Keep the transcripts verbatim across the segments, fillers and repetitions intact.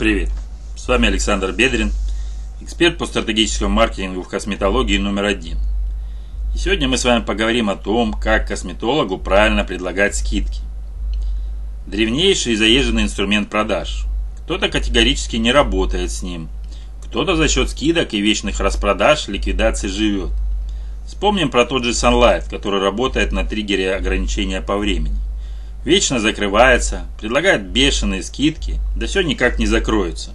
Привет! С вами Александр Бедрин, эксперт по стратегическому маркетингу в косметологии номер один. И сегодня мы с вами поговорим о том, как косметологу правильно предлагать скидки. Древнейший и заезженный инструмент продаж. Кто-то категорически не работает с ним, кто-то за счет скидок и вечных распродаж, ликвидаций живет. Вспомним про тот же Sunlight, который работает на триггере ограничения по времени. Вечно закрывается, предлагает бешеные скидки, да все никак не закроется.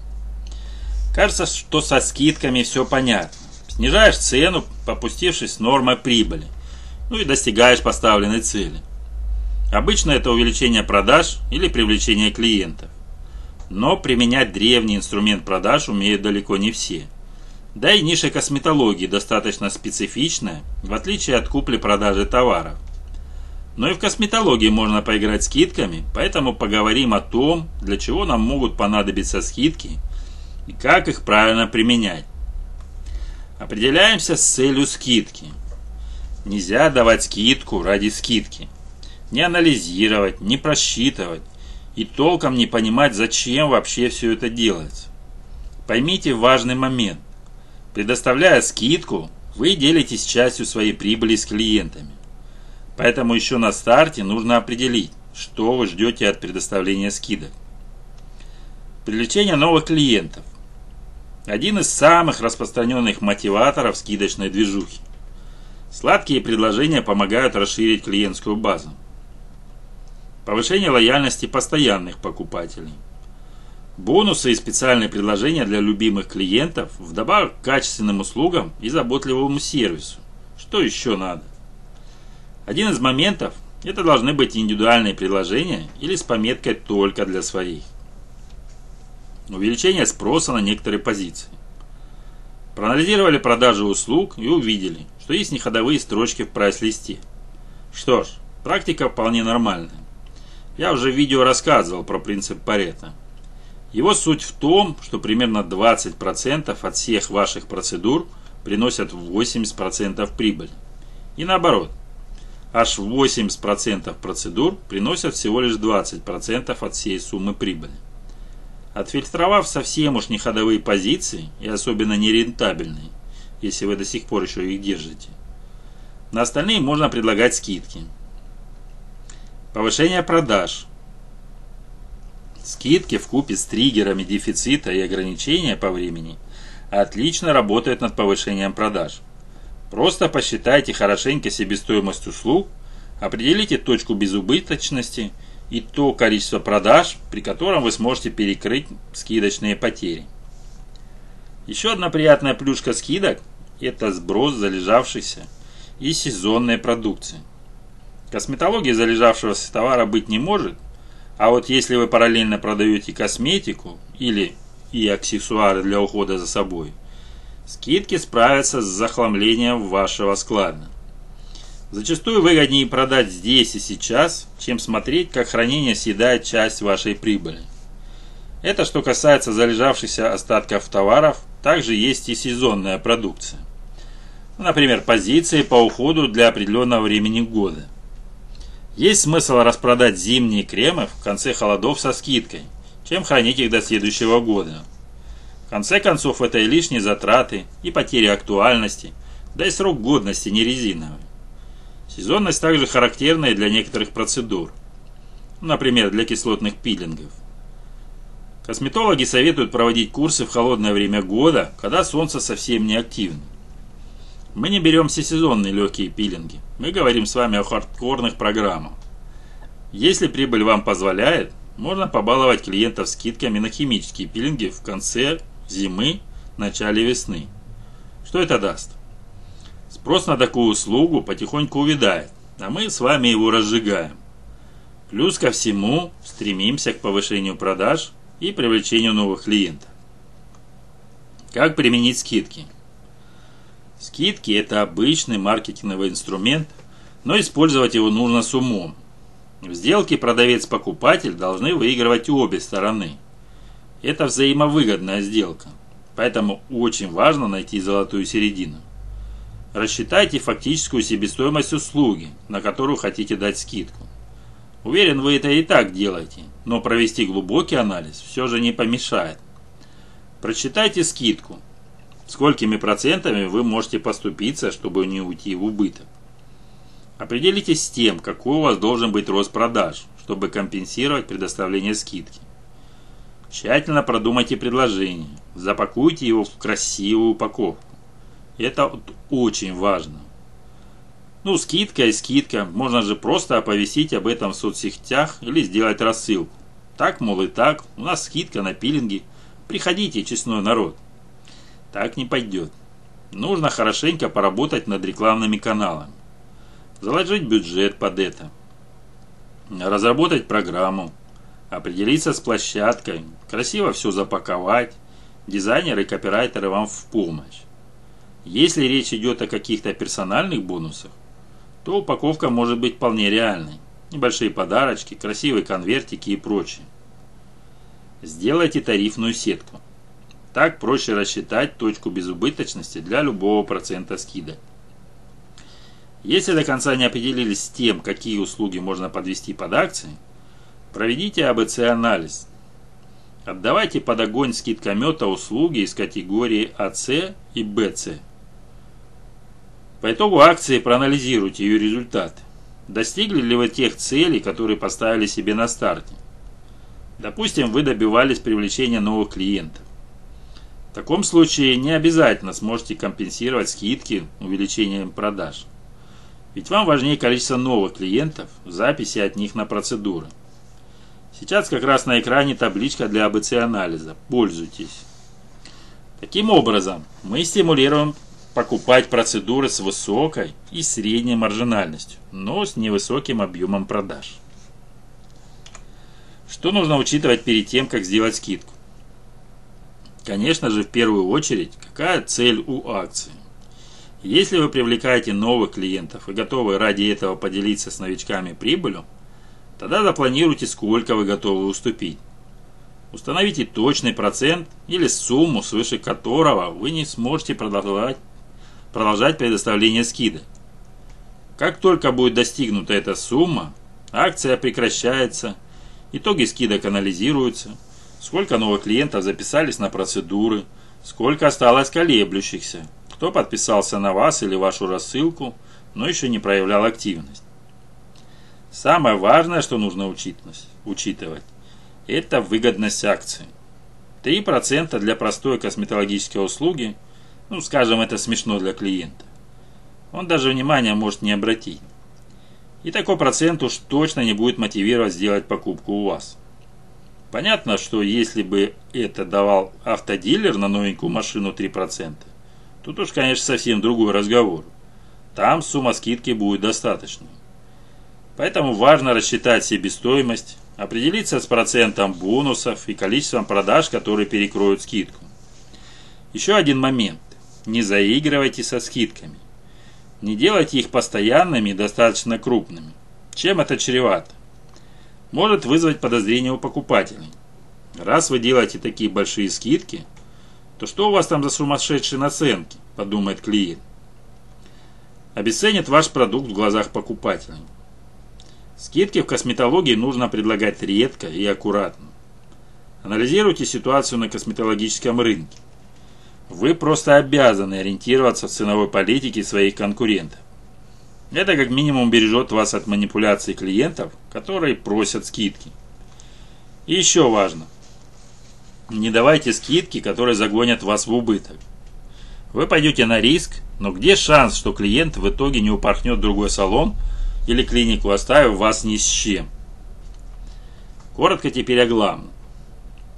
Кажется, что со скидками все понятно. Снижаешь цену, попустившись с нормой прибыли, ну и достигаешь поставленной цели. Обычно это увеличение продаж или привлечение клиентов. Но применять древний инструмент продаж умеют далеко не все. Да и ниша косметологии достаточно специфичная, в отличие от купли-продажи товаров. Но и в косметологии можно поиграть скидками, поэтому поговорим о том, для чего нам могут понадобиться скидки и как их правильно применять. Определяемся с целью скидки. Нельзя давать скидку ради скидки. Не анализировать, не просчитывать и толком не понимать, зачем вообще все это делается. Поймите важный момент. Предоставляя скидку, вы делитесь частью своей прибыли с клиентами. Поэтому еще на старте нужно определить, что вы ждете от предоставления скидок. Привлечение новых клиентов. Один из самых распространенных мотиваторов скидочной движухи. Сладкие предложения помогают расширить клиентскую базу. Повышение лояльности постоянных покупателей. Бонусы и специальные предложения для любимых клиентов вдобавок к качественным услугам и заботливому сервису. Что еще надо? Один из моментов – это должны быть индивидуальные предложения или с пометкой «только для своих». Увеличение спроса на некоторые позиции. Проанализировали продажи услуг и увидели, что есть неходовые строчки в прайс-листе. Что ж, практика вполне нормальная. Я уже в видео рассказывал про принцип Парето. Его суть в том, что примерно двадцать процентов от всех ваших процедур приносят восемьдесят процентов прибыли. И наоборот. Аж восемьдесят процентов процедур приносят всего лишь двадцать процентов от всей суммы прибыли. Отфильтровав совсем уж неходовые позиции, и особенно нерентабельные, если вы до сих пор еще их держите, на остальные можно предлагать скидки. Повышение продаж. Скидки вкупе с триггерами дефицита и ограничения по времени отлично работают над повышением продаж. Просто посчитайте хорошенько себестоимость услуг, определите точку безубыточности и то количество продаж, при котором вы сможете перекрыть скидочные потери. Еще одна приятная плюшка скидок – это сброс залежавшейся и сезонной продукции. Косметологии залежавшегося товара быть не может, а вот если вы параллельно продаете косметику или и аксессуары для ухода за собой, скидки справятся с захламлением вашего склада. Зачастую выгоднее продать здесь и сейчас, чем смотреть, как хранение съедает часть вашей прибыли. Это что касается залежавшихся остатков товаров, также есть и сезонная продукция. Например, позиции по уходу для определенного времени года. Есть смысл распродать зимние кремы в конце холодов со скидкой, чем хранить их до следующего года. В конце концов, это и лишние затраты, и потери актуальности, да и срок годности не резиновый. Сезонность также характерна и для некоторых процедур, например, для кислотных пилингов. Косметологи советуют проводить курсы в холодное время года, когда солнце совсем не активно. Мы не берем всесезонные легкие пилинги, мы говорим с вами о хардкорных программах. Если прибыль вам позволяет, можно побаловать клиентов скидками на химические пилинги в конце зимы, начале весны. Что это даст? Спрос на такую услугу потихоньку увядает, а мы с вами его разжигаем. Плюс ко всему стремимся к повышению продаж и привлечению новых клиентов. Как применить скидки? Скидки – это обычный маркетинговый инструмент, но использовать его нужно с умом. В сделке продавец-покупатель должны выигрывать обе стороны. Это взаимовыгодная сделка, поэтому очень важно найти золотую середину. Рассчитайте фактическую себестоимость услуги, на которую хотите дать скидку. Уверен, вы это и так делаете, но провести глубокий анализ все же не помешает, Прочитайте скидку. Сколькими процентами вы можете поступиться, чтобы не уйти в убыток. Определитесь с тем, какой у вас должен быть рост продаж, чтобы компенсировать предоставление скидки. Тщательно продумайте предложение. Запакуйте его в красивую упаковку. Это очень важно. Ну, скидка и скидка. Можно же просто оповестить об этом в соцсетях или сделать рассылку. Так, мол, и так. У нас скидка на пилинги. Приходите, честной народ. Так не пойдет. Нужно хорошенько поработать над рекламными каналами. Заложить бюджет под это. Разработать программу. Определиться с площадкой. Красиво все запаковать. Дизайнеры и копирайтеры вам в помощь. Если речь идет о каких-то персональных бонусах, то упаковка может быть вполне реальной. Небольшие подарочки, красивые конвертики и прочее. Сделайте тарифную сетку. Так проще рассчитать точку безубыточности для любого процента скидок. Если до конца не определились с тем, какие услуги можно подвести под акции, проведите а бэ цэ анализ. Отдавайте под огонь скидкомета услуги из категории а цэ и бэ цэ. По итогу акции проанализируйте ее результаты. Достигли ли вы тех целей, которые поставили себе на старте? Допустим, вы добивались привлечения новых клиентов. В таком случае не обязательно сможете компенсировать скидки увеличением продаж. Ведь вам важнее количество новых клиентов, записи от них на процедуры. Сейчас как раз на экране табличка для а бэ цэ анализа. Пользуйтесь. Таким образом, мы стимулируем покупать процедуры с высокой и средней маржинальностью, но с невысоким объемом продаж. Что нужно учитывать перед тем, как сделать скидку? Конечно же, в первую очередь, какая цель у акции. Если вы привлекаете новых клиентов и готовы ради этого поделиться с новичками прибылью, тогда запланируйте, сколько вы готовы уступить. Установите точный процент или сумму, свыше которого вы не сможете продолжать, продолжать предоставление скидок. Как только будет достигнута эта сумма, акция прекращается, итоги скидок анализируются, сколько новых клиентов записались на процедуры, сколько осталось колеблющихся, кто подписался на вас или вашу рассылку, но еще не проявлял активность. Самое важное, что нужно учитывать, это выгодность акции. три процента для простой косметологической услуги, ну скажем, это смешно для клиента. Он даже внимания может не обратить. И такой процент уж точно не будет мотивировать сделать покупку у вас. Понятно, что если бы это давал автодилер на новенькую машину три процента, тут уж, конечно, совсем другой разговор. Там сумма скидки будет достаточной. Поэтому важно рассчитать себестоимость, определиться с процентом бонусов и количеством продаж, которые перекроют скидку. Еще один момент. Не заигрывайте со скидками. Не делайте их постоянными и достаточно крупными. Чем это чревато? Может вызвать подозрения у покупателей. Раз вы делаете такие большие скидки, то что у вас там за сумасшедшие наценки, подумает клиент. Обесценит ваш продукт в глазах покупателей. Скидки в косметологии нужно предлагать редко и аккуратно. Анализируйте ситуацию на косметологическом рынке. Вы просто обязаны ориентироваться в ценовой политике своих конкурентов. Это как минимум бережет вас от манипуляций клиентов, которые просят скидки. И еще важно. Не давайте скидки, которые загонят вас в убыток. Вы пойдете на риск, но где шанс, что клиент в итоге не упорхнет в другой салон, или клинику оставив вас ни с чем. Коротко теперь о главном.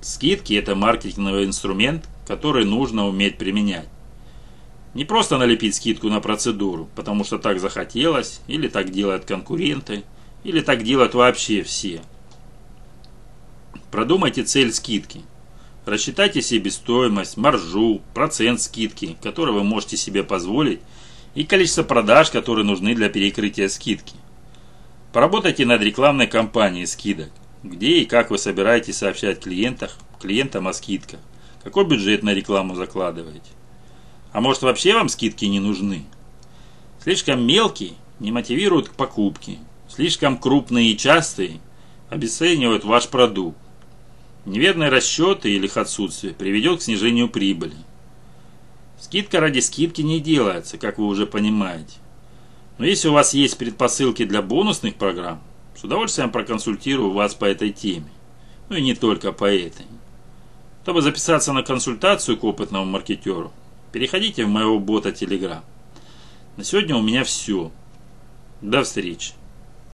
Скидки – это маркетинговый инструмент, который нужно уметь применять. Не просто налепить скидку на процедуру, потому что так захотелось, или так делают конкуренты, или так делают вообще все. Продумайте цель скидки. Рассчитайте себестоимость, маржу, процент скидки, который вы можете себе позволить, и количество продаж, которые нужны для перекрытия скидки. Поработайте над рекламной кампанией скидок. Где и как вы собираетесь сообщать клиентам о скидках? Какой бюджет на рекламу закладываете? А может вообще вам скидки не нужны? Слишком мелкие не мотивируют к покупке. Слишком крупные и частые обесценивают ваш продукт. Неверные расчеты или их отсутствие приведет к снижению прибыли. Скидка ради скидки не делается, как вы уже понимаете. Но если у вас есть предпосылки для бонусных программ, с удовольствием проконсультирую вас по этой теме. Ну и не только по этой. Чтобы записаться на консультацию к опытному маркетеру, переходите в моего бота Telegram. На сегодня у меня все. До встречи.